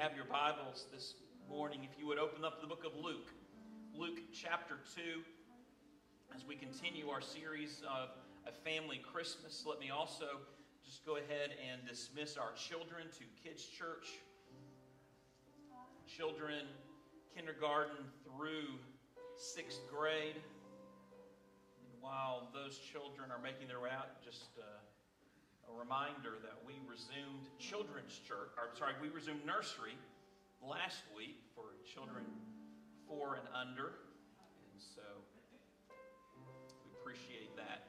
have your Bibles this morning, if you would open up the book of Luke, Luke chapter 2, as we continue our series of A Family Christmas. Let me also just go ahead and dismiss our children to Kids Church. Children, kindergarten through 6th grade. And while those children are making their way out, just a reminder that we resumed nursery last week for children 4 and under, and so we appreciate that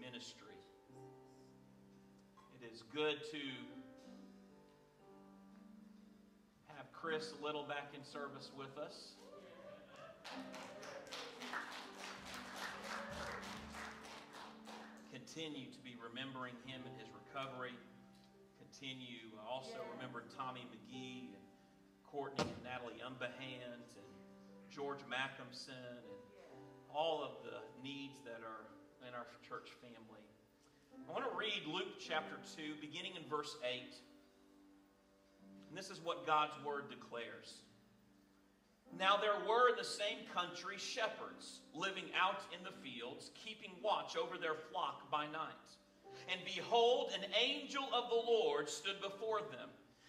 ministry. It is good to have Chris Little back in service with us. Continue to be remembering him and his recovery. Continue also remember Tommy McGee and Courtney and Natalie Umbehand and George Mackamson and all of the needs that are in our church family. I want to read Luke chapter 2, beginning in verse 8. And this is what God's word declares. Now there were in the same country shepherds living out in the fields, keeping watch over their flock by night. And behold, an angel of the Lord stood before them,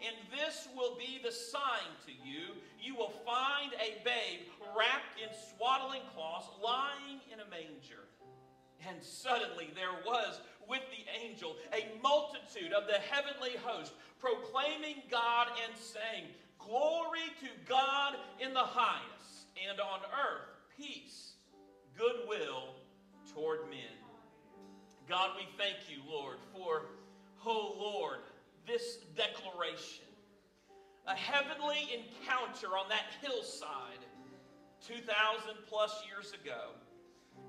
And this will be the sign to you. You will find a babe wrapped in swaddling cloths, lying in a manger." And suddenly there was with the angel a multitude of the heavenly host, proclaiming God and saying, "Glory to God in the highest, and on earth peace, goodwill toward men." God, we thank you, Lord, for, oh Lord, this declaration. A heavenly encounter on that hillside 2,000 plus years ago.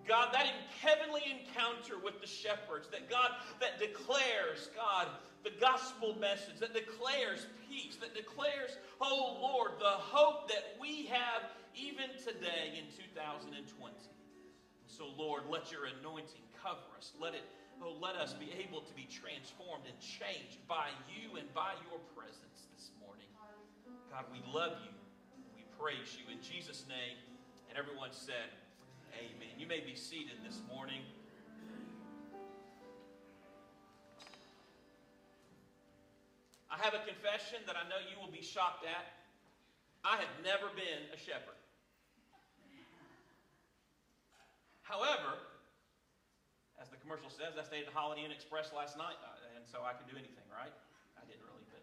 God, that heavenly encounter with the shepherds, that God, that declares, God, the gospel message, that declares peace, that declares, oh Lord, the hope that we have even today in 2020. So Lord, let your anointing cover us. Let us be able to be transformed and changed by you and by your presence this morning. God, we love you. We praise you in Jesus' name. And everyone said, amen. You may be seated this morning. I have a confession that I know you will be shocked at. I have never been a shepherd. However, as the commercial says, I stayed at the Holiday Inn Express last night, and so I could do anything, right? I didn't really, but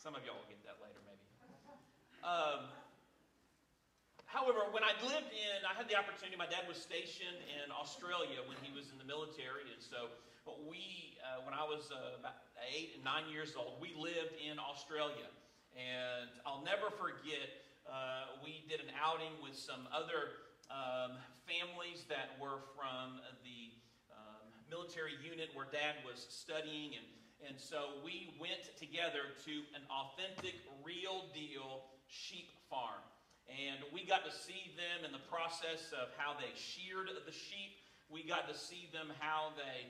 some of y'all will get that later, maybe. However, when I lived in, I had the opportunity, my dad was stationed in Australia when he was in the military, and so when I was about 8 and 9 years old, we lived in Australia, and I'll never forget, we did an outing with some other families that were from the military unit where Dad was studying, and so we went together to an authentic, real deal sheep farm. And we got to see them in the process of how they sheared the sheep. We got to see them how they,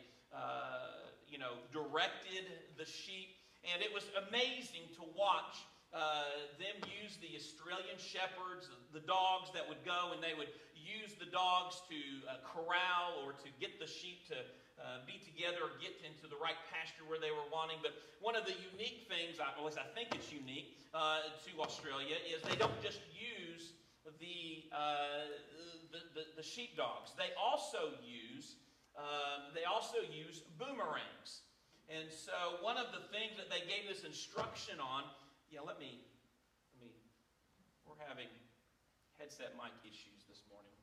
directed the sheep. And it was amazing to watch them use the Australian shepherds, the dogs that would go, and they would use the dogs to corral or to get the sheep to be together or get into the right pasture where they were wanting. But one of the unique things, or at least I think it's unique to Australia, is they don't just use the sheep dogs. They also use boomerangs. And so one of the things that they gave this instruction on, we're having headset mic issues this morning.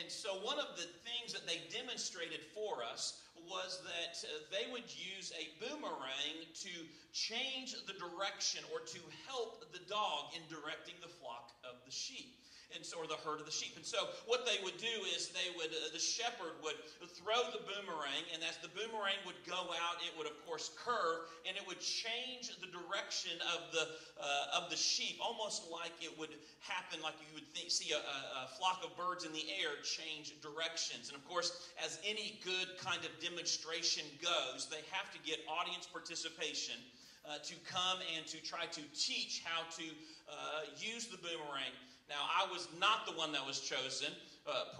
And so one of the things that they demonstrated for us was that they would use a boomerang to change the direction or to help the dog in directing the flock of the sheep. And so, or the herd of the sheep. And so what they would do is they would, the shepherd would throw the boomerang, and as the boomerang would go out, it would of course curve, and it would change the direction of the sheep, almost like it would happen, like you would see a flock of birds in the air change directions. And of course, as any good kind of demonstration goes, they have to get audience participation to come and to try to teach how to use the boomerang. Now, I was not the one that was chosen,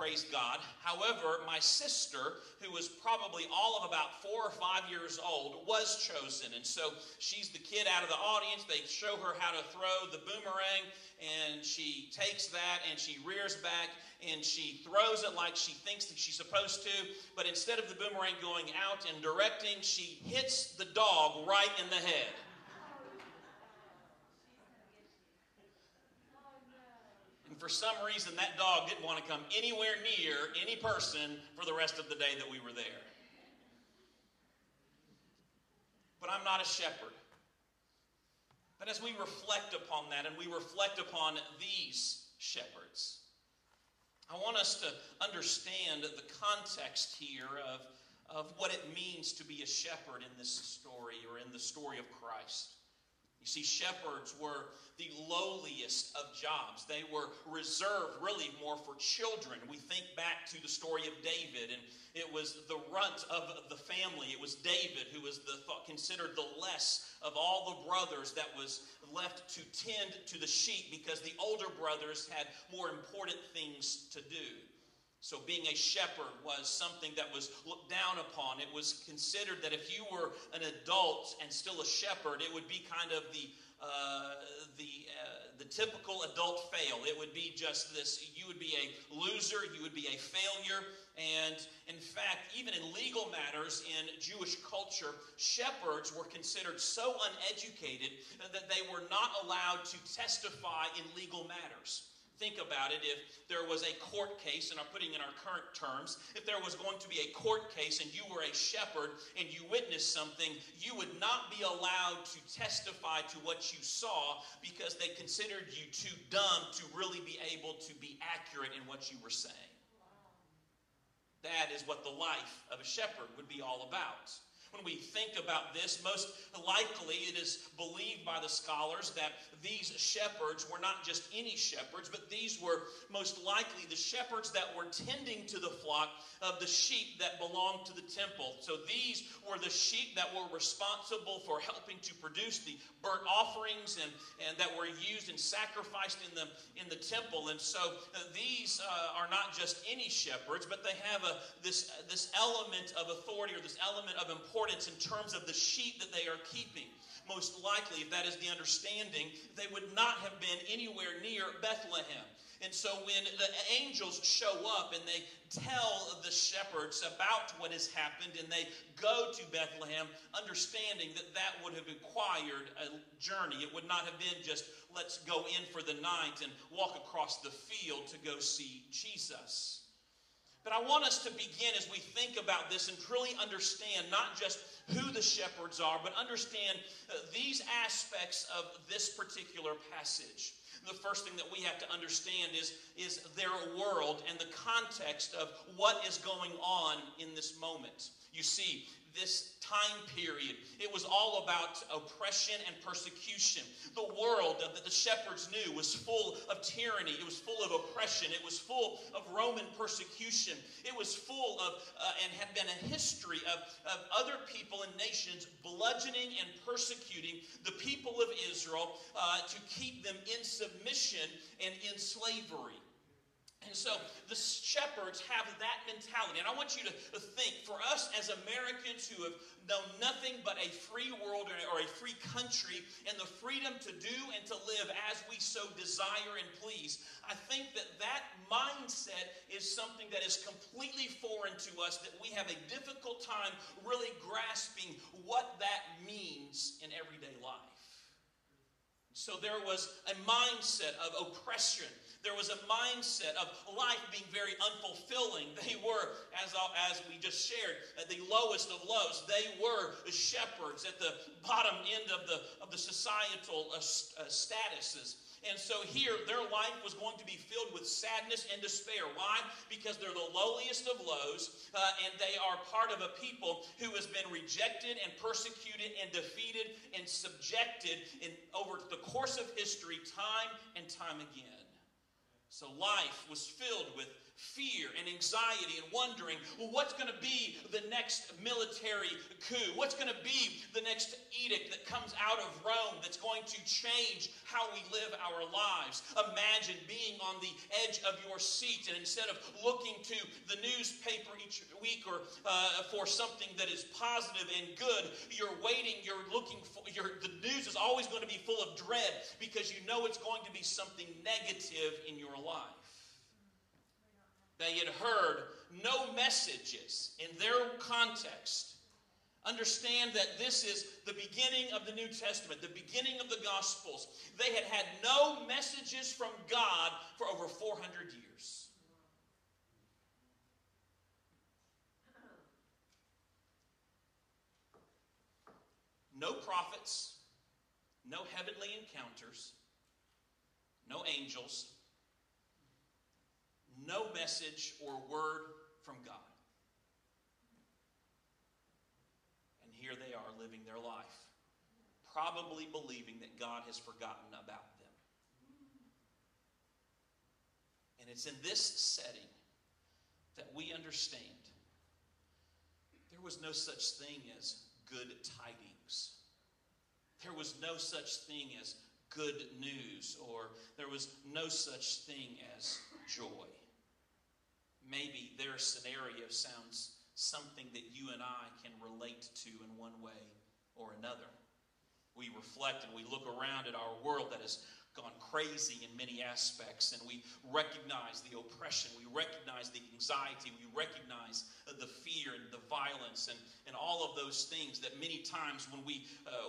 praise God. However, my sister, who was probably all of about 4 or 5 years old, was chosen. And so she's the kid out of the audience. They show her how to throw the boomerang, and she takes that, and she rears back, and she throws it like she thinks that she's supposed to. But instead of the boomerang going out and directing, she hits the dog right in the head. And for some reason, that dog didn't want to come anywhere near any person for the rest of the day that we were there. But I'm not a shepherd. But as we reflect upon that, and we reflect upon these shepherds, I want us to understand the context here of what it means to be a shepherd in this story, or in the story of Christ. You see, shepherds were the lowliest of jobs. They were reserved really more for children. We think back to the story of David, and it was the runt of the family. It was David who was considered the less of all the brothers that was left to tend to the sheep because the older brothers had more important things to do. So being a shepherd was something that was looked down upon. It was considered that if you were an adult and still a shepherd, it would be kind of the typical adult fail. It would be just this, you would be a loser, you would be a failure. And in fact, even in legal matters in Jewish culture, shepherds were considered so uneducated that they were not allowed to testify in legal matters. Think about it, if there was a court case, and I'm putting in our current terms, if there was going to be a court case and you were a shepherd and you witnessed something, you would not be allowed to testify to what you saw because they considered you too dumb to really be able to be accurate in what you were saying. That is what the life of a shepherd would be all about. When we think about this, most likely it is believed by the scholars that these shepherds were not just any shepherds, but these were most likely the shepherds that were tending to the flock of the sheep that belonged to the temple. So these were the sheep that were responsible for helping to produce the burnt offerings and that were used and sacrificed in the temple. And so these are not just any shepherds, but they have this element of authority or this element of importance in terms of the sheep that they are keeping. Most likely, if that is the understanding, they would not have been anywhere near Bethlehem. And so when the angels show up and they tell the shepherds about what has happened and they go to Bethlehem, understanding that that would have required a journey. It would not have been just, let's go in for the night and walk across the field to go see Jesus. But I want us to begin as we think about this and truly understand not just who the shepherds are, but understand these aspects of this particular passage. The first thing that we have to understand is their world and the context of what is going on in this moment. You see, this time period, it was all about oppression and persecution. The world that the shepherds knew was full of tyranny. It was full of oppression. It was full of Roman persecution. It was full of, and had been a history of other people and nations bludgeoning and persecuting the people of Israel to keep them in submission and in slavery. And so the shepherds have that mentality. And I want you to think, for us as Americans who have known nothing but a free world or a free country and the freedom to do and to live as we so desire and please, I think that mindset is something that is completely foreign to us, that we have a difficult time really grasping what that means in everyday life. So there was a mindset of oppression. There was a mindset of life being very unfulfilling. They were, as we just shared, at the lowest of lows. They were shepherds at the bottom end of the societal statuses. And so here, their life was going to be filled with sadness and despair. Why? Because they're the lowliest of lows, and they are part of a people who has been rejected and persecuted and defeated and subjected over the course of history time and time again. So life was filled with fear and anxiety and wondering, well, what's going to be the next military coup? What's going to be the next edict that comes out of Rome that's going to change how we live our lives? Imagine being on the edge of your seat and instead of looking to the newspaper each week or for something that is positive and good, you're waiting, you're looking for, the news is always going to be full of dread because you know it's going to be something negative in your life. They had heard no messages in their context. Understand that this is the beginning of the New Testament, the beginning of the Gospels. They had had no messages from God for over 400 years. No prophets, no heavenly encounters, no angels. No message or word from God. And here they are living their life, probably believing that God has forgotten about them. And it's in this setting that we understand there was no such thing as good tidings. There was no such thing as good news, or there was no such thing as joy. Maybe their scenario sounds something that you and I can relate to in one way or another. We reflect and we look around at our world that has gone crazy in many aspects, and we recognize the oppression, we recognize the anxiety, we recognize the fear and the violence and all of those things that many times when we,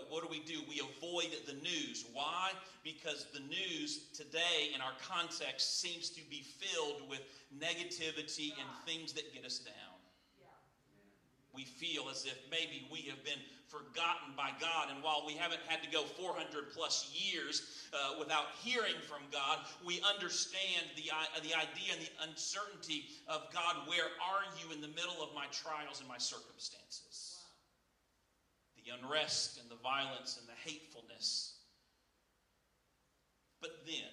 what do? We avoid the news. Why? Because the news today in our context seems to be filled with negativity and things that get us down. We feel as if maybe we have been forgotten by God. And while we haven't had to go 400 plus years without hearing from God, we understand the idea and the uncertainty of God. Where are you in the middle of my trials and my circumstances? Wow. The unrest and the violence and the hatefulness. But then,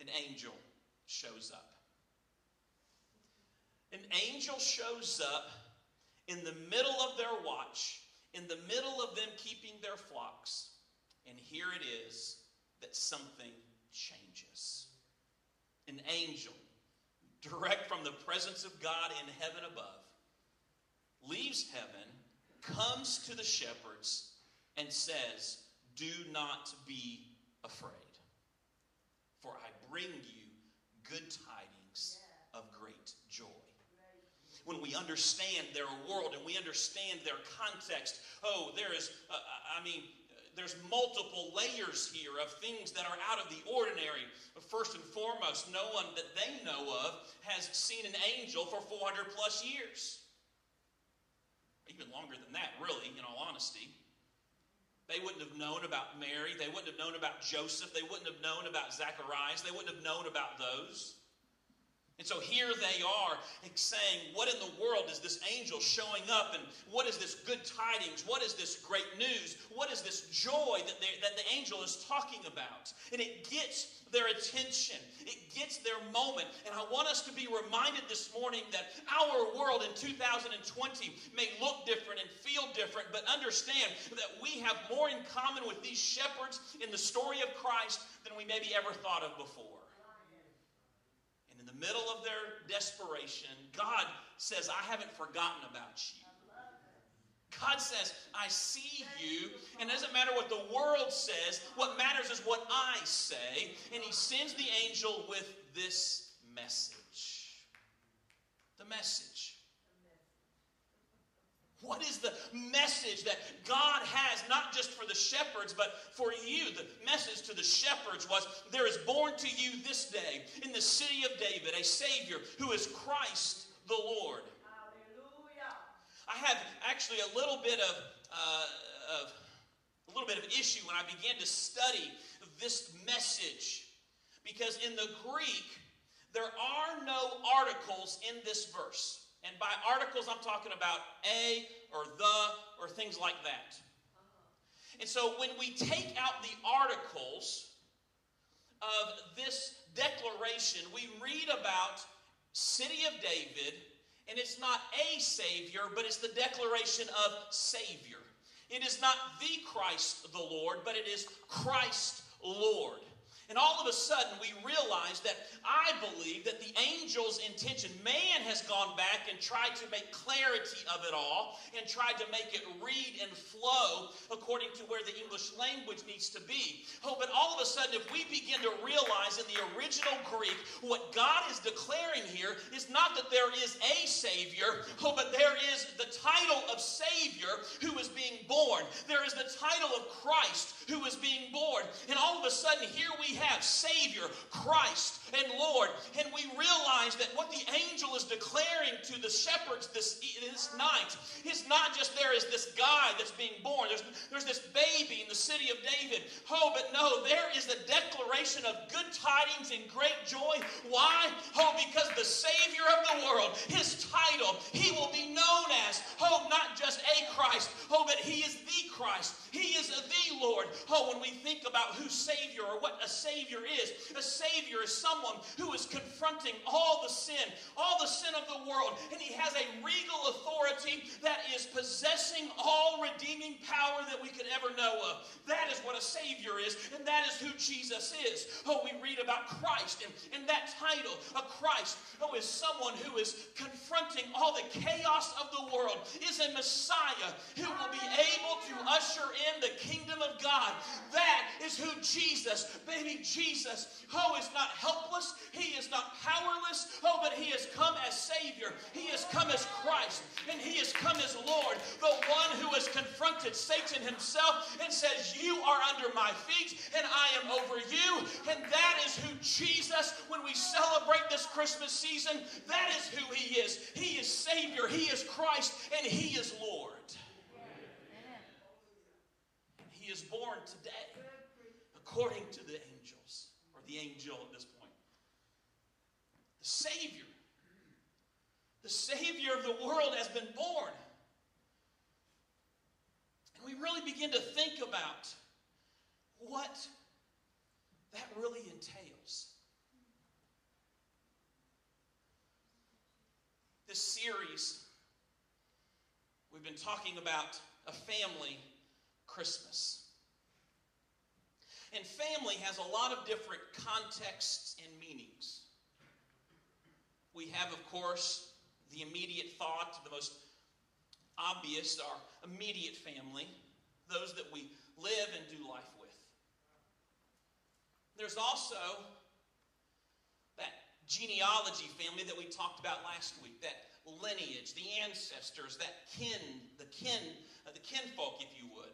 an angel shows up. An angel shows up in the middle of their watch, in the middle of them keeping their flocks, and here it is that something changes. An angel, direct from the presence of God in heaven above, leaves heaven, comes to the shepherds, and says, "Do not be afraid, for I bring you good tidings of great joy." When we understand their world and we understand their context, oh, there is, there's multiple layers here of things that are out of the ordinary. First and foremost, no one that they know of has seen an angel for 400 plus years. Even longer than that, really, in all honesty. They wouldn't have known about Mary. They wouldn't have known about Joseph. They wouldn't have known about Zacharias. They wouldn't have known about those. And so here they are saying, what in the world is this angel showing up? And what is this good tidings? What is this great news? What is this joy that the angel is talking about? And it gets their attention. It gets their moment. And I want us to be reminded this morning that our world in 2020 may look different and feel different, but understand that we have more in common with these shepherds in the story of Christ than we maybe ever thought of before. In the middle of their desperation, God says, I haven't forgotten about you. God says, I see you, and it doesn't matter what the world says. What matters is what I say, and he sends the angel with this message. The message. What is the message that God has, not just for the shepherds, but for you? The message to the shepherds was, there is born to you this day in the city of David a Savior who is Christ the Lord. Hallelujah. I have actually a little bit of issue when I began to study this message, because in the Greek, there are no articles in this verse. And by articles, I'm talking about a or the or things like that. And so when we take out the articles of this declaration, we read about City of David, and it's not a Savior, but it's the declaration of Savior. It is not the Christ the Lord, but it is Christ Lord. And all of a sudden, we realize that I believe that the angel's intention, man has gone back and tried to make clarity of it all and tried to make it read and flow according to where the English language needs to be. Oh, but all of a sudden, if we begin to realize in the original Greek, what God is declaring here is not that there is a Savior, oh, but there is the title of Savior who is being born. There is the title of Christ who is being born. And all of a sudden, here we have Savior, Christ, and Lord. And we realize that what the angel is declaring to the shepherds this night is not just there is this guy that's being born. There's this baby in the city of David. Oh, but no, there is the declaration of good tidings and great joy. Why? Oh, because the Savior of the world, his title, he will be known as, oh, not just a Christ, oh, but he is the Christ. He is the Lord. Oh, when we think about who Savior or what a Savior is someone who is confronting all the sin of the world, and he has a regal authority that is possessing all redeeming power that we could ever know of. That is what a Savior is, and that is who Jesus is. Oh, we read about Christ, and that title of Christ, oh, is someone who is confronting all the chaos of the world, is a Messiah who will be able to usher in the kingdom of God. That is who Jesus, baby Jesus, oh, is not helpless. He is not powerless. Oh, but he has come as Savior. He has come as Christ, and he has come as Lord, the one who has confronted Satan himself and says, you are under my feet, and I am over you. And that is who Jesus, when we celebrate this Christmas season, that is who he is. He is Savior. He is Christ, and he is Lord. He is born today, according to the angels, or the angel at this point. The Savior of the world has been born. And we really begin to think about what that really entails. This series, we've been talking about a family Christmas. And family has a lot of different contexts and meanings. We have, of course, the immediate thought, the most obvious, our immediate family, those that we live and do life with. There's also that genealogy family that we talked about last week, that lineage, the ancestors, that kin, the kinfolk, if you would.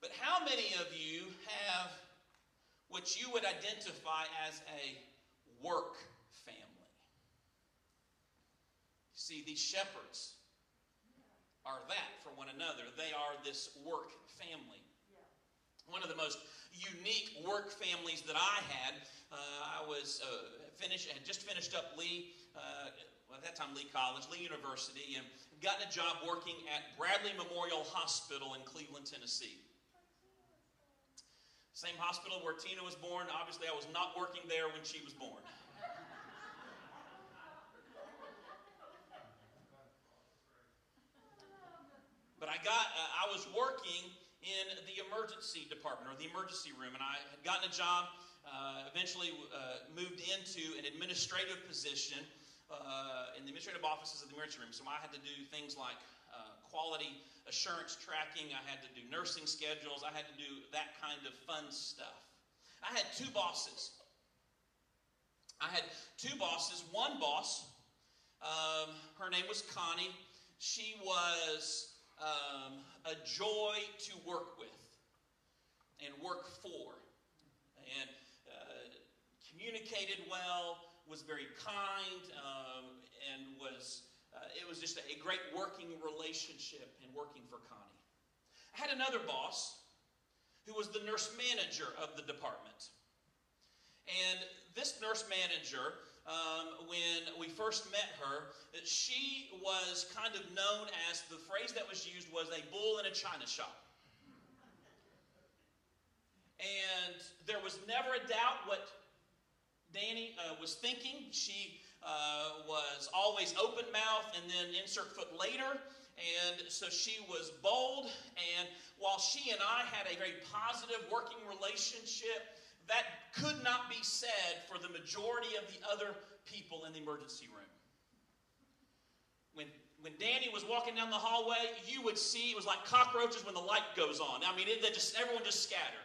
But how many of you have what you would identify as a work family? You see, these shepherds are that for one another. They are this work family. One of the most unique work families that I had, I had just finished up Lee College, Lee University, and got a job working at Bradley Memorial Hospital in Cleveland, Tennessee. Same hospital where Tina was born. Obviously, I was not working there when she was born. But I was working in the emergency department, or the emergency room, and I had gotten a job, eventually moved into an administrative position in the administrative offices of the emergency room. So I had to do things like quality assurance tracking, I had to do nursing schedules, I had to do that kind of fun stuff. I had two bosses. One boss Her name was Connie. She was a joy to work with and work for, and communicated well, was very kind, and was it was just a great working relationship and working for Connie. I had another boss who was the nurse manager of the department. And this nurse manager, when we first met her, she was kind of known as, the phrase that was used was a bull in a china shop. And there was never a doubt what Danny was thinking. She was always open mouth and then insert foot later. And so she was bold. And while she and I had a very positive working relationship, that could not be said for the majority of the other people in the emergency room. When Danny was walking down the hallway, you would see it was like cockroaches when the light goes on. I mean, everyone just scattered.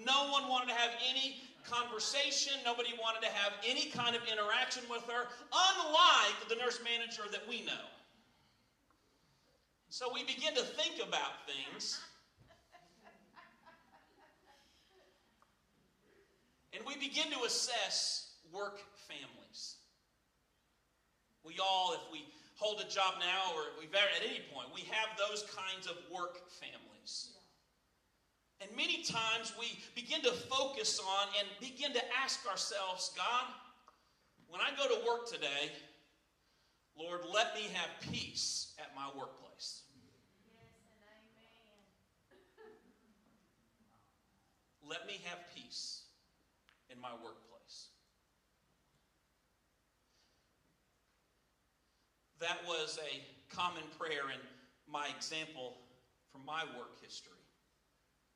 No one wanted to have any conversation. Nobody wanted to have any kind of interaction with her, unlike the nurse manager that we know. So we begin to think about things. And we begin to assess work families. We all, if we hold a job now or at any point, we have those kinds of work families. And many times we begin to focus on and begin to ask ourselves, God, when I go to work today, Lord, let me have peace at my workplace. Yes, and amen. Let me have peace in my workplace. That was a common prayer in my example from my work history.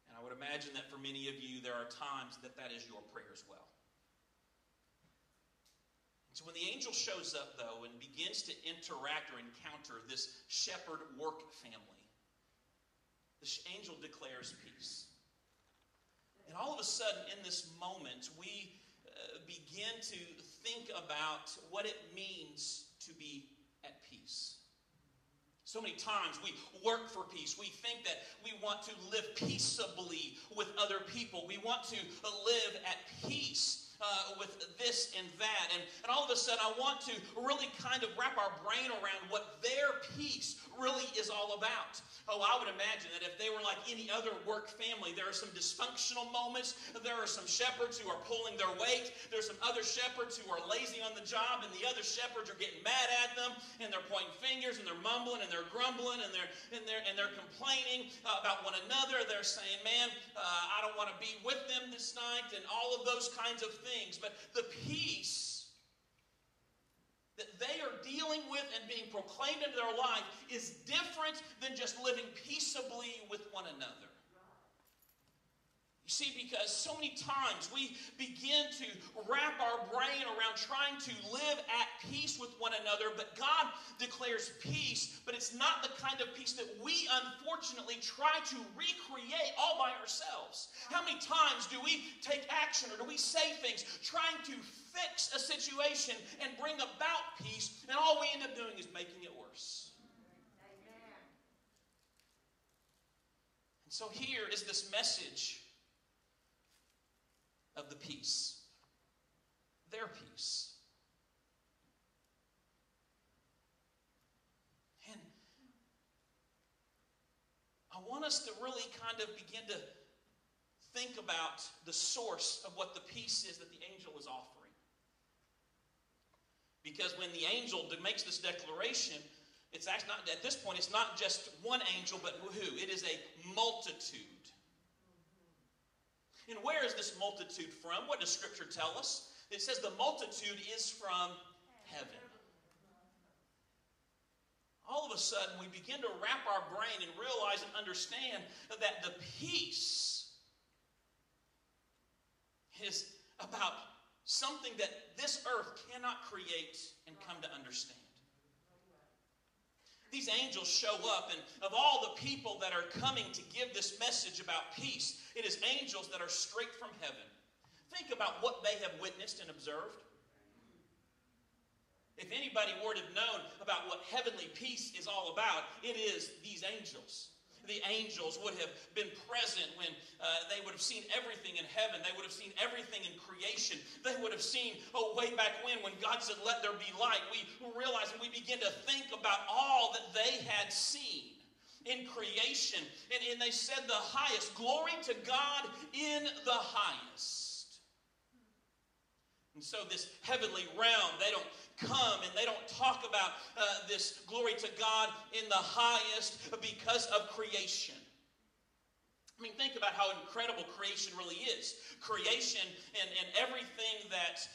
And I would imagine that for many of you, there are times that that is your prayer as well. And so when the angel shows up, though, and begins to interact or encounter this shepherd work family, the angel declares peace. And all of a sudden, in this moment, we begin to think about what it means to be at peace. So many times we work for peace. We think that we want to live peaceably with other people. We want to live at peace with this and that. And all of a sudden I want to really kind of wrap our brain around what their peace really is all about. Oh, I would imagine that if they were like any other work family, there are some dysfunctional moments. There are some shepherds who are pulling their weight. There's some other shepherds who are lazy on the job, and the other shepherds are getting mad at them, and they're pointing fingers, and they're mumbling, and they're grumbling, and they're complaining about one another. They're saying, "Man, I don't want to be with them this night," and all of those kinds of things. But the peace that they are dealing with and being proclaimed into their life is different than just living peaceably with one another. You see, because so many times we begin to wrap our brain around trying to live at peace with one another, but God declares peace, but it's not the kind of peace that we unfortunately try to recreate all by ourselves. How many times do we take action or do we say things trying to fix a situation and bring about peace, and all we end up doing is making it worse? Amen. And so here is this message of the peace, their peace. And I want us to really kind of begin to think about the source of what the peace is that the angel is offering. Because when the angel makes this declaration, it's actually not, at this point, it's not just one angel, but who? It is a multitude. And where is this multitude from? What does Scripture tell us? It says the multitude is from heaven. All of a sudden, we begin to wrap our brain and realize and understand that the peace is about something that this earth cannot create and come to understand. These angels show up, and of all the people that are coming to give this message about peace, it is angels that are straight from heaven. Think about what they have witnessed and observed. If anybody would have known about what heavenly peace is all about, it is these angels. The angels would have been present when they would have seen everything in heaven. They would have seen everything in creation. They would have seen, oh, way back when God said, let there be light, we realize and we begin to think about all that they had seen in creation. And they said the highest, glory to God in the highest. And so this heavenly realm, they don't come and they don't talk about this glory to God in the highest because of creation. I mean, think about how incredible creation really is. Creation and everything that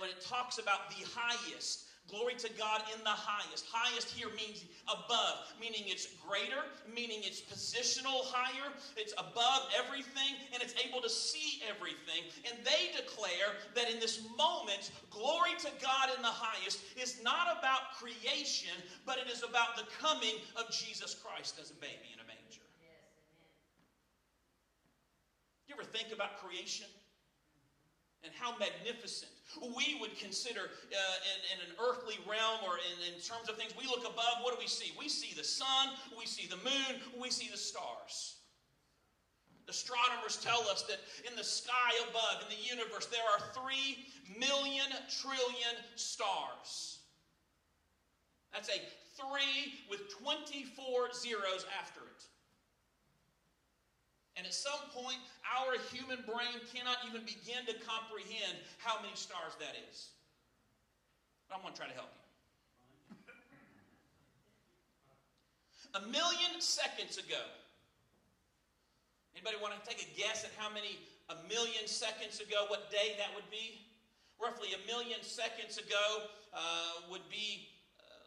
when it talks about the highest, glory to God in the highest. Highest here means above, meaning it's greater, meaning it's positional higher. It's above everything, and it's able to see everything. And they declare that in this moment, glory to God in the highest is not about creation, but it is about the coming of Jesus Christ as a baby in a manger. Yes, amen. You ever think about creation? And how magnificent we would consider in an earthly realm, or in terms of things. We look above, what do we see? We see the sun, we see the moon, we see the stars. Astronomers tell us that in the sky above, in the universe, there are 3 million trillion stars. That's a 3 with 24 zeros after it. And at some point, our human brain cannot even begin to comprehend how many stars that is. But I'm going to try to help you. 1 million seconds ago. Anybody want to take a guess at how many 1 million seconds ago, what day that would be? Roughly 1 million seconds ago would be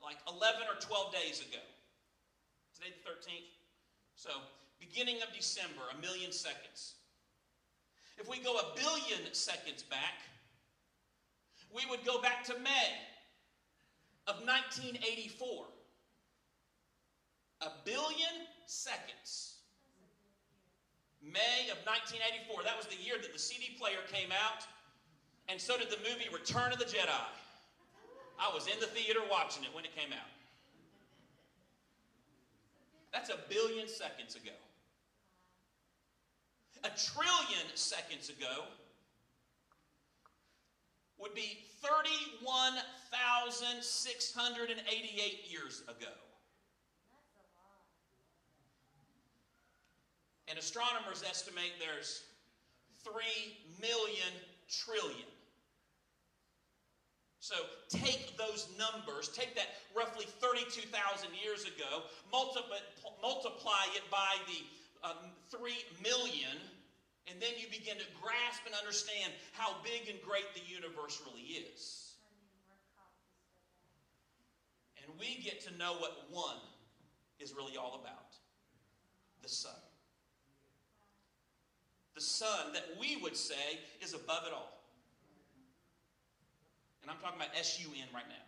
like 11 or 12 days ago. Today the 13th. So, beginning of December, 1 million seconds. If we go 1 billion seconds back, we would go back to May of 1984. 1 billion seconds. May of 1984. That was the year that the CD player came out, and so did the movie Return of the Jedi. I was in the theater watching it when it came out. That's 1 billion seconds ago. 1 trillion seconds ago would be 31,688 years ago. And astronomers estimate there's 3 million trillion. So take those numbers, take that roughly 32,000 years ago, multiply it by the 3 million, and then you begin to grasp and understand how big and great the universe really is. And we get to know what one is really all about, the sun. The sun that we would say is above it all. And I'm talking about S-U-N right now.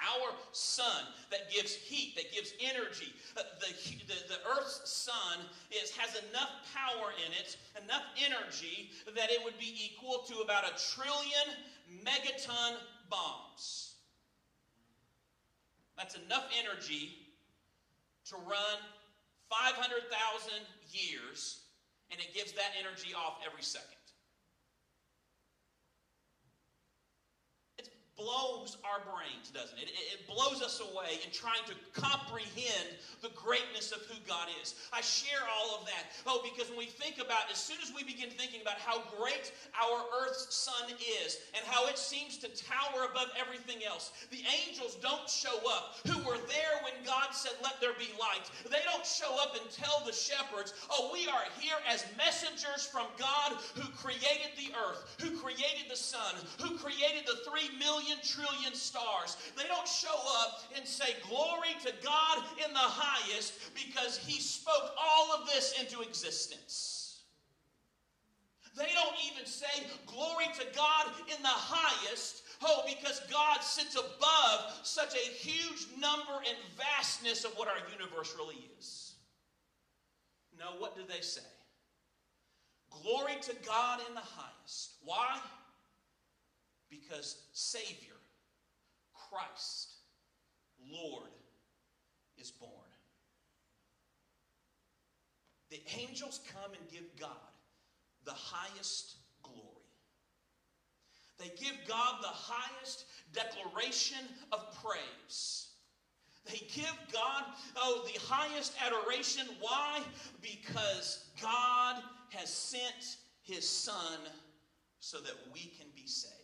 Our sun that gives heat, that gives energy. The earth's sun has enough power in it, enough energy, that it would be equal to about 1 trillion megaton bombs. That's enough energy to run 500,000 years, and it gives that energy off every second. Blows our brains, doesn't it? It blows us away in trying to comprehend the greatness of who God is. I share all of that, because when we think about, as soon as we begin thinking about how great our earth's sun is and how it seems to tower above everything else, the angels don't show up who were there when God said, let there be light. They don't show up and tell the shepherds, we are here as messengers from God who created the earth, who created the sun, who created the 3 million trillion stars. They don't show up and say, glory to God in the highest, because he spoke all of this into existence. They don't even say, glory to God in the highest, because God sits above such a huge number and vastness of what our universe really is. No, what do they say? Glory to God in the highest. Why? because Savior, Christ, Lord, is born. The angels come and give God the highest glory. They give God the highest declaration of praise. They give God, the highest adoration. Why? Because God has sent His Son so that we can be saved.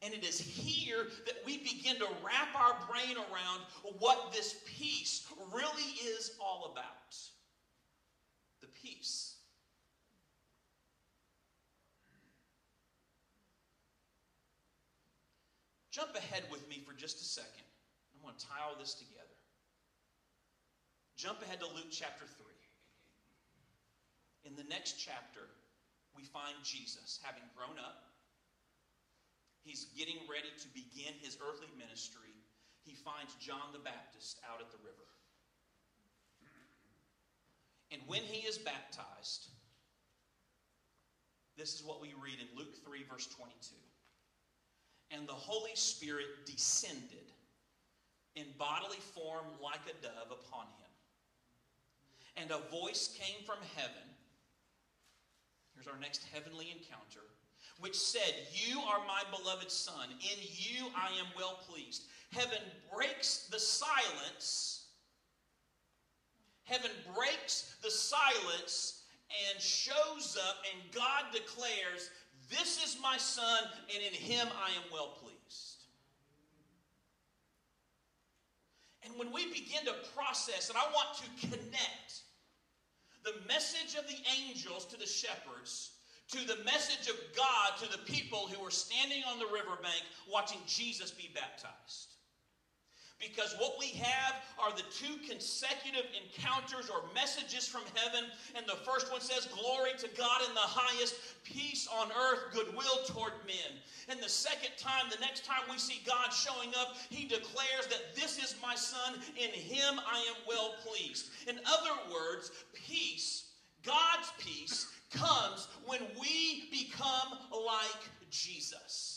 And it is here that we begin to wrap our brain around what this peace really is all about. The peace. Jump ahead with me for just a second. I'm going to tie all this together. Jump ahead to Luke chapter 3. In the next chapter, we find Jesus having grown up. He's getting ready to begin his earthly ministry. He finds John the Baptist out at the river. And when he is baptized, this is what we read in Luke 3, verse 22. And the Holy Spirit descended in bodily form like a dove upon him. And a voice came from heaven. Here's our next heavenly encounter. Which said, "You are my beloved Son. In you I am well pleased." Heaven breaks the silence. Heaven breaks the silence and shows up, and God declares, "This is my Son, and in Him I am well pleased." And when we begin to process, and I want to connect the message of the angels to the shepherds, to the message of God, to the people who were standing on the riverbank watching Jesus be baptized. Because what we have are the two consecutive encounters or messages from heaven. And the first one says, "Glory to God in the highest, peace on earth, goodwill toward men." And the second time, the next time we see God showing up, He declares that "This is my Son, in Him I am well pleased." In other words, peace, God's peace, comes when we become like Jesus.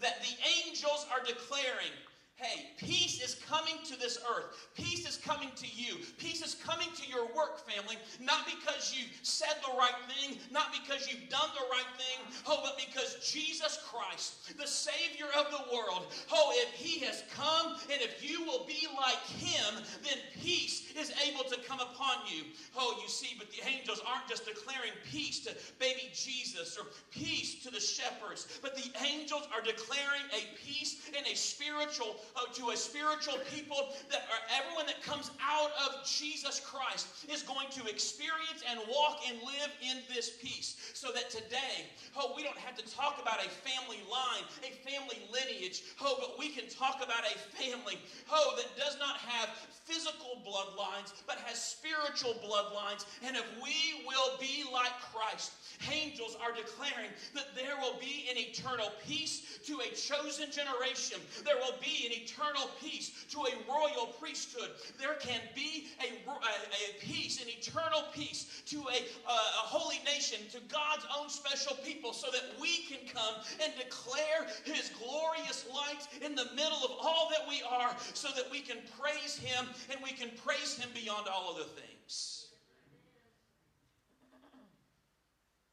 That the angels are declaring, "Hey, peace is coming to this earth. Peace is coming to you. Peace is coming to your work family. Not because you said the right thing, not because you've done the right thing, but because Jesus Christ, the Savior of the world, if He has come and if you will be like Him, then peace is able to come upon you." You see, but the angels aren't just declaring peace to baby Jesus or peace to the shepherds, but the angels are declaring a peace and a spiritual to a spiritual people that are everyone that comes out of Jesus Christ is going to experience and walk and live in this peace. So that today, we don't have to talk about a family line, a family lineage, but we can talk about a family, that does not have physical bloodlines, but has spiritual bloodlines. And if we will be like Christ, angels are declaring that there will be an eternal peace to a chosen generation. There will be an eternal peace to a royal priesthood. There can be a peace, an eternal peace to a holy nation, to God's own special people, so that we can come and declare His glorious light in the middle of all that we are, so that we can praise Him, and we can praise Him beyond all other things.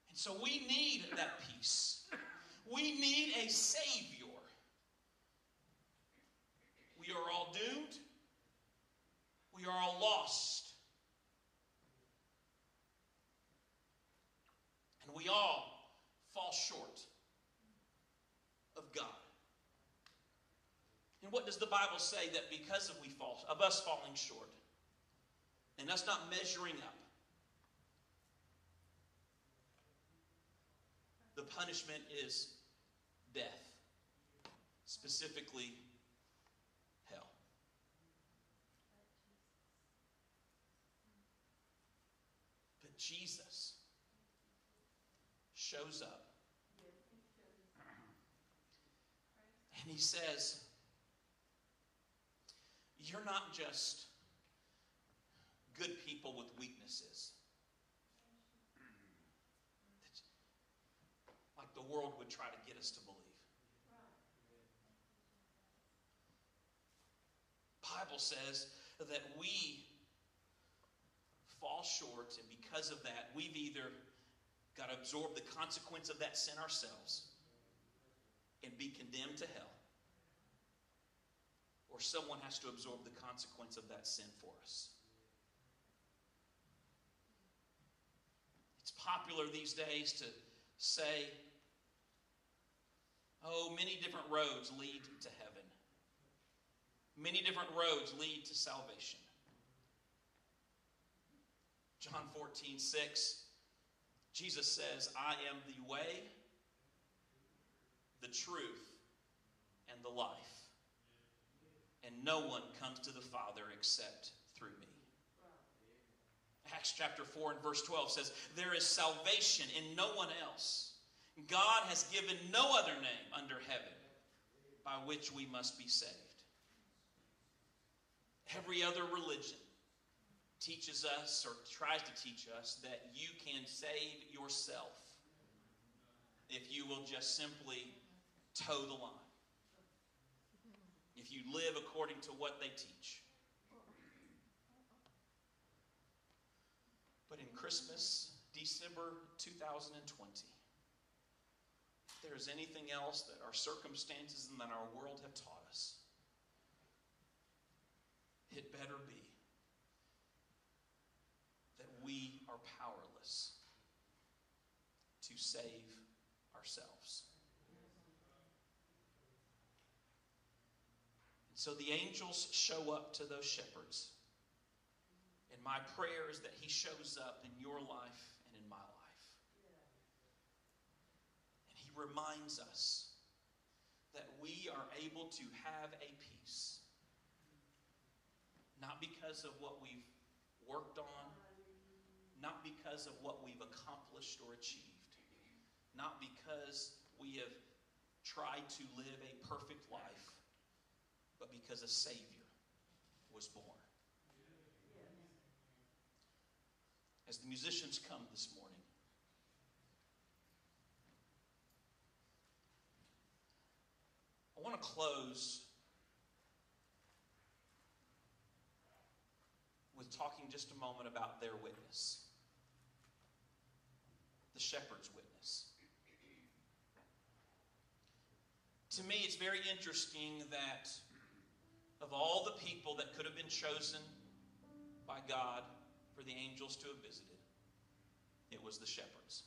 And so we need that peace. We need a Savior. We are all doomed. We are all lost. And we all fall short of God. And what does the Bible say? That because of us falling short and us not measuring up, the punishment is death. Specifically, hell. But Jesus shows up. And He says, "You're not just good people with weaknesses. Like world would try to get us to believe. The Bible says that we fall short, and because of that, we've either got to absorb the consequence of that sin ourselves and be condemned to hell, or someone has to absorb the consequence of that sin for us. It's popular these days to say, oh, many different roads lead to heaven. Many different roads lead to salvation. John 14:6, Jesus says, I am the way, the truth, and the life. And no one comes to the Father except through me. Acts chapter 4 and verse 12 says, there is salvation in no one else. God has given no other name under heaven by which we must be saved. Every other religion teaches us or tries to teach us that you can save yourself if you will just simply toe the line, if you live according to what they teach. But in Christmas, December 2020, if there is anything else that our circumstances and that our world have taught us, it better be that we are powerless to save ourselves. And so the angels show up to those shepherds. And my prayer is that he shows up in your life and in my life. And he reminds us that we are able to have a peace. Not because of what we've worked on, not because of what we've accomplished or achieved, not because we have tried to live a perfect life, but because a Savior was born. As the musicians come this morning, I want to close with talking just a moment about their witness, the shepherd's witness. To me, it's very interesting that of all the people that could have been chosen by God for the angels to have visited, it was the shepherds.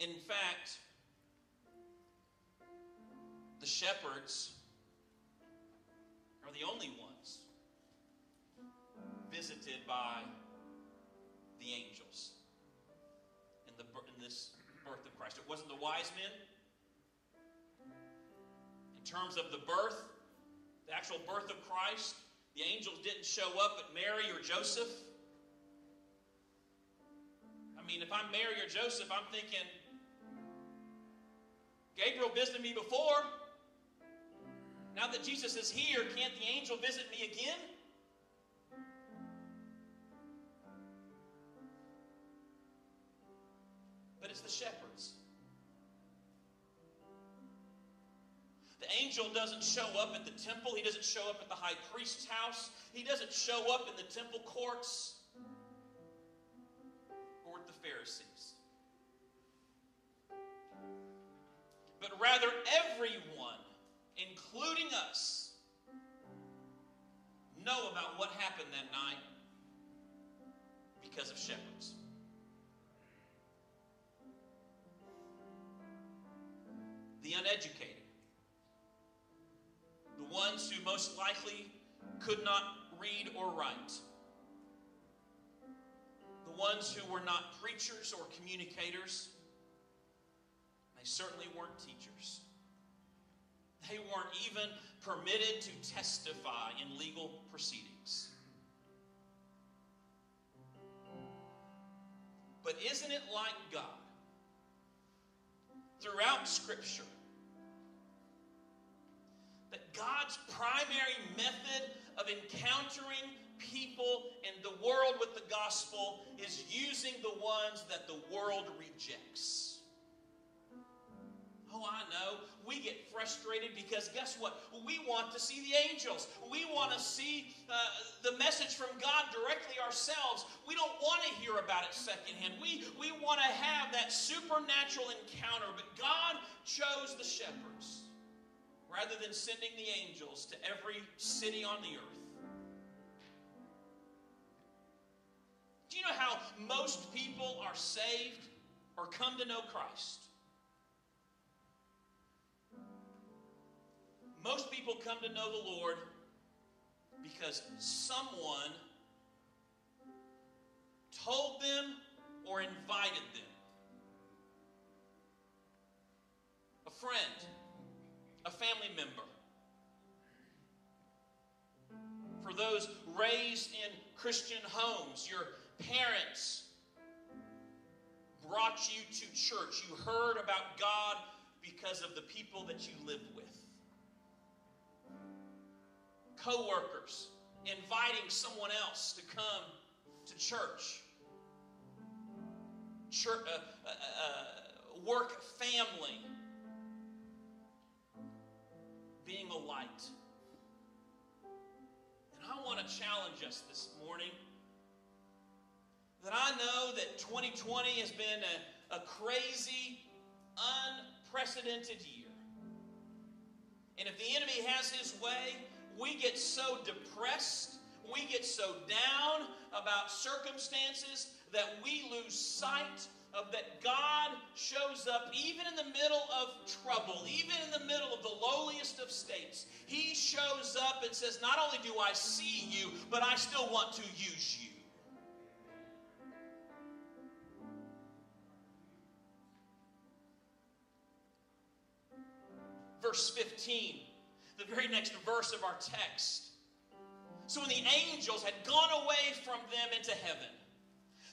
In fact, the shepherds are the only ones visited by the angels in this birth of Christ. It wasn't the wise men. In terms of the birth, the actual birth of Christ, the angels didn't show up at Mary or Joseph. I mean, if I'm Mary or Joseph, I'm thinking, Gabriel visited me before. Now that Jesus is here, can't the angel visit me again? But it's the shepherds. The angel doesn't show up at the temple. He doesn't show up at the high priest's house. He doesn't show up in the temple courts or with the Pharisees. But rather everyone, including us, know about what happened that night because of shepherds. The uneducated, the ones who most likely could not read or write, the ones who were not preachers or communicators, they certainly weren't teachers. They weren't even permitted to testify in legal proceedings. But isn't it like God, throughout Scripture, that God's primary method of encountering people and the world with the gospel is using the ones that the world rejects. Oh, I know. We get frustrated because guess what? We want to see the angels. We want to see the message from God directly ourselves. We don't want to hear about it secondhand. We want to have that supernatural encounter. But God chose the shepherds rather than sending the angels to every city on the earth. Do you know how most people are saved or come to know Christ? Most people come to know the Lord because someone told them or invited them. A friend, a family member. For those raised in Christian homes, your parents brought you to church. You heard about God because of the people that you live with. Co-workers inviting someone else to come to church. Work family being a light. And I want to challenge us this morning that I know that 2020 has been a crazy, unprecedented year. And if the enemy has his way, we get so depressed, we get so down about circumstances that we lose sight of that God shows up even in the middle of trouble, even in the middle of the lowliest of states. He shows up and says, not only do I see you, but I still want to use you. Verse 15. The very next verse of our text. So when the angels had gone away from them into heaven,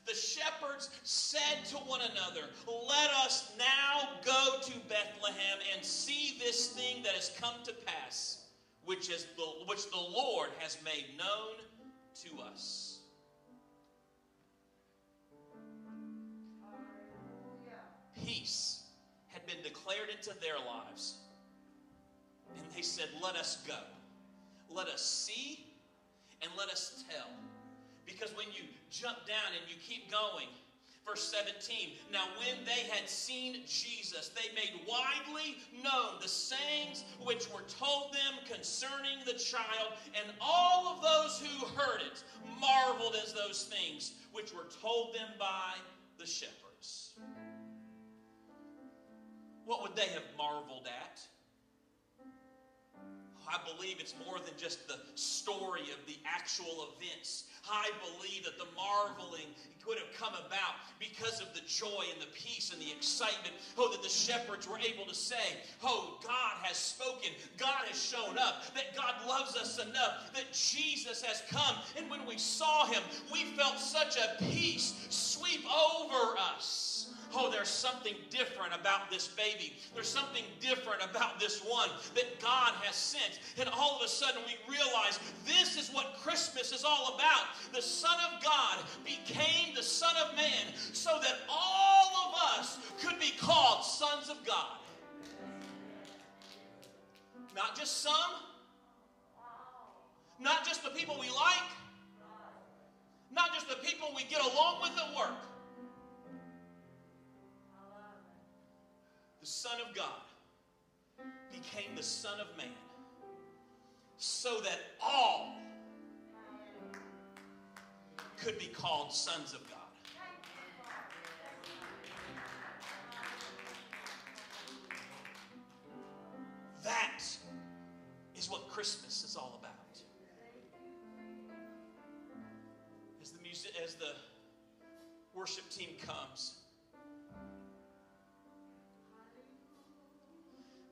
the shepherds said to one another, "Let us now go to Bethlehem and see this thing that has come to pass, which the Lord has made known to us." Peace had been declared into their lives. And they said, let us go. Let us see and let us tell. Because when you jump down and you keep going, verse 17, now when they had seen Jesus, they made widely known the sayings which were told them concerning the child, and all of those who heard it marveled at those things which were told them by the shepherds. What would they have marveled at? I believe it's more than just the story of the actual events. I believe that the marveling could have come about because of the joy and the peace and the excitement, oh, that the shepherds were able to say, oh, God has spoken, God has shown up, that God loves us enough, that Jesus has come. And when we saw him, we felt such a peace sweep over us. Oh, there's something different about this baby. There's something different about this one that God has sent. And all of a sudden we realize this is what Christmas is all about. The Son of God became the Son of Man so that all of us could be called sons of God. Not just some. Not just the people we like. Not just the people we get along with at work. The Son of God became the Son of Man so that all could be called sons of God. That is what Christmas is all about. As the worship team comes,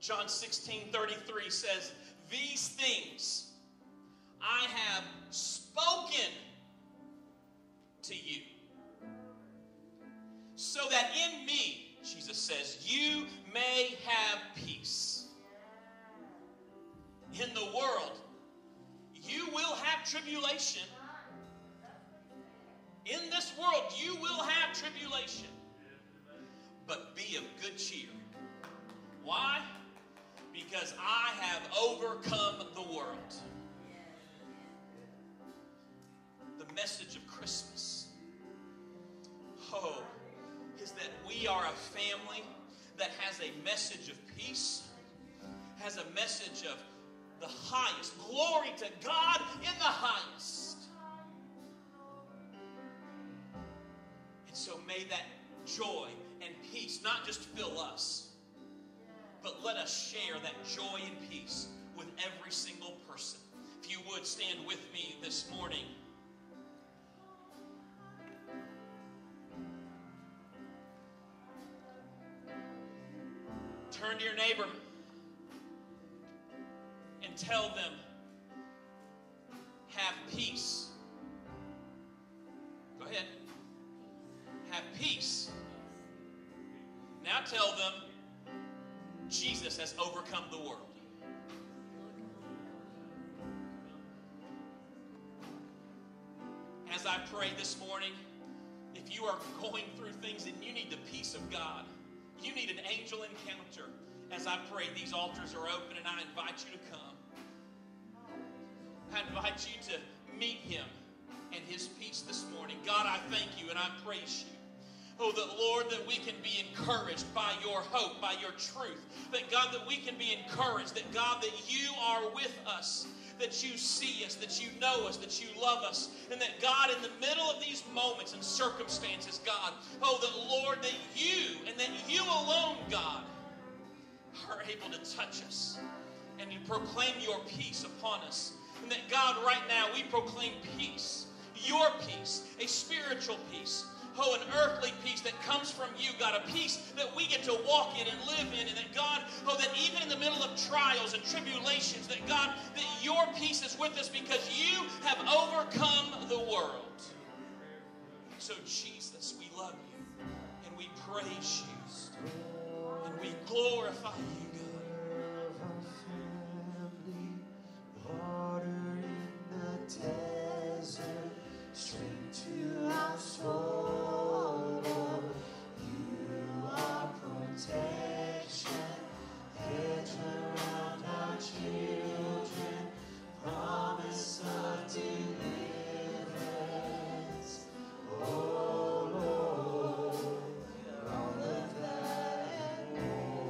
John 16:33 says, these things I have spoken to you, so that in me, Jesus says, you may have peace. In the world, you will have tribulation, In this world, you will have tribulation, but be of good cheer. Why? Because I have overcome the world. The message of Christmas, oh, is that we are a family that has a message of peace, has a message of the highest. Glory to God in the highest. And so may that joy and peace not just fill us, but let us share that joy and peace with every single person. If you would stand with me this morning. Turn to your neighbor and tell them, have peace. Go ahead. Have peace. Now tell them, Jesus has overcome the world. As I pray this morning, if you are going through things and you need the peace of God, you need an angel encounter. As I pray, these altars are open and I invite you to come. I invite you to meet him and his peace this morning. God, I thank you and I praise you. Oh, that Lord, that we can be encouraged by your hope, by your truth. That God, that we can be encouraged. That God, that you are with us. That you see us, that you know us, that you love us, and that God, in the middle of these moments and circumstances, God, oh, that Lord, that you, and that you alone, God, are able to touch us, and you proclaim your peace upon us, and that God, right now, we proclaim peace, your peace, a spiritual peace, oh, an earthly peace that comes from you, God, a peace that we get to walk in and live in, and that God, oh, that even in the middle of trials and tribulations, that God, that your peace is with us because you have overcome the world. So, Jesus, we love you, and we praise you, and we glorify you, God. Strength to our soul, Lord. You are protection, hedge around our children, promise of deliverance. Oh Lord, all of that and more.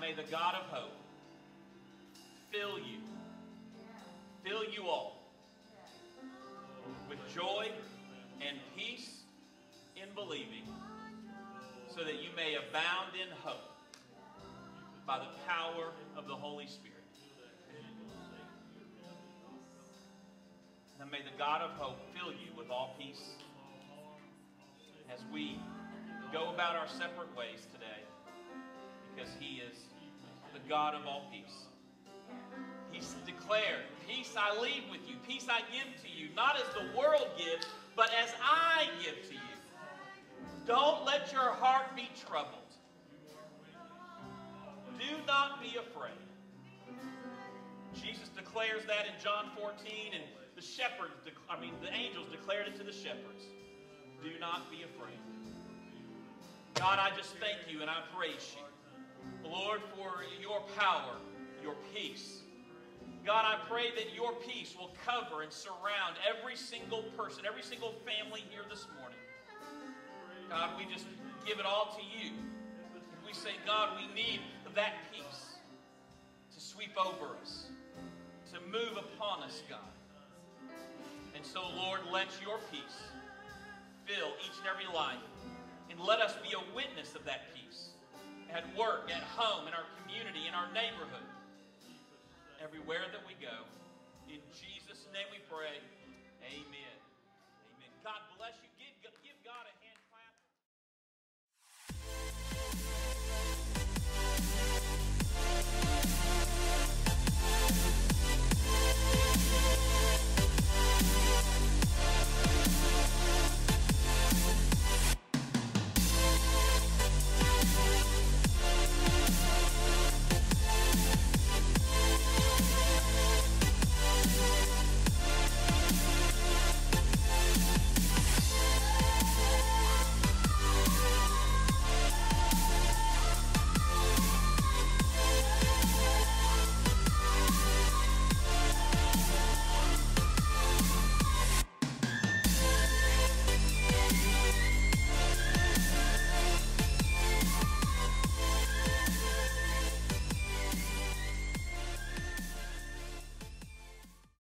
Now may the God of hope fill you all with joy and peace in believing, so that you may abound in hope by the power of the Holy Spirit. Now may the God of hope fill you with all peace as we go about our separate ways today, because He is the God of all peace. He's declared, peace I leave with you, peace I give to you, not as the world gives, but as I give to you. Don't let your heart be troubled. Do not be afraid. Jesus declares that in John 14, and the angels declared it to the shepherds. Do not be afraid. God, I just thank you and I praise you, Lord, for your power, your peace. God, I pray that your peace will cover and surround every single person, every single family here this morning. God, we just give it all to you. And we say, God, we need that peace to sweep over us, to move upon us, God. And so, Lord, let your peace fill each and every life. And let us be a witness of that peace at work, at home, in our community, in our neighborhood, everywhere that we go. In Jesus' name we pray.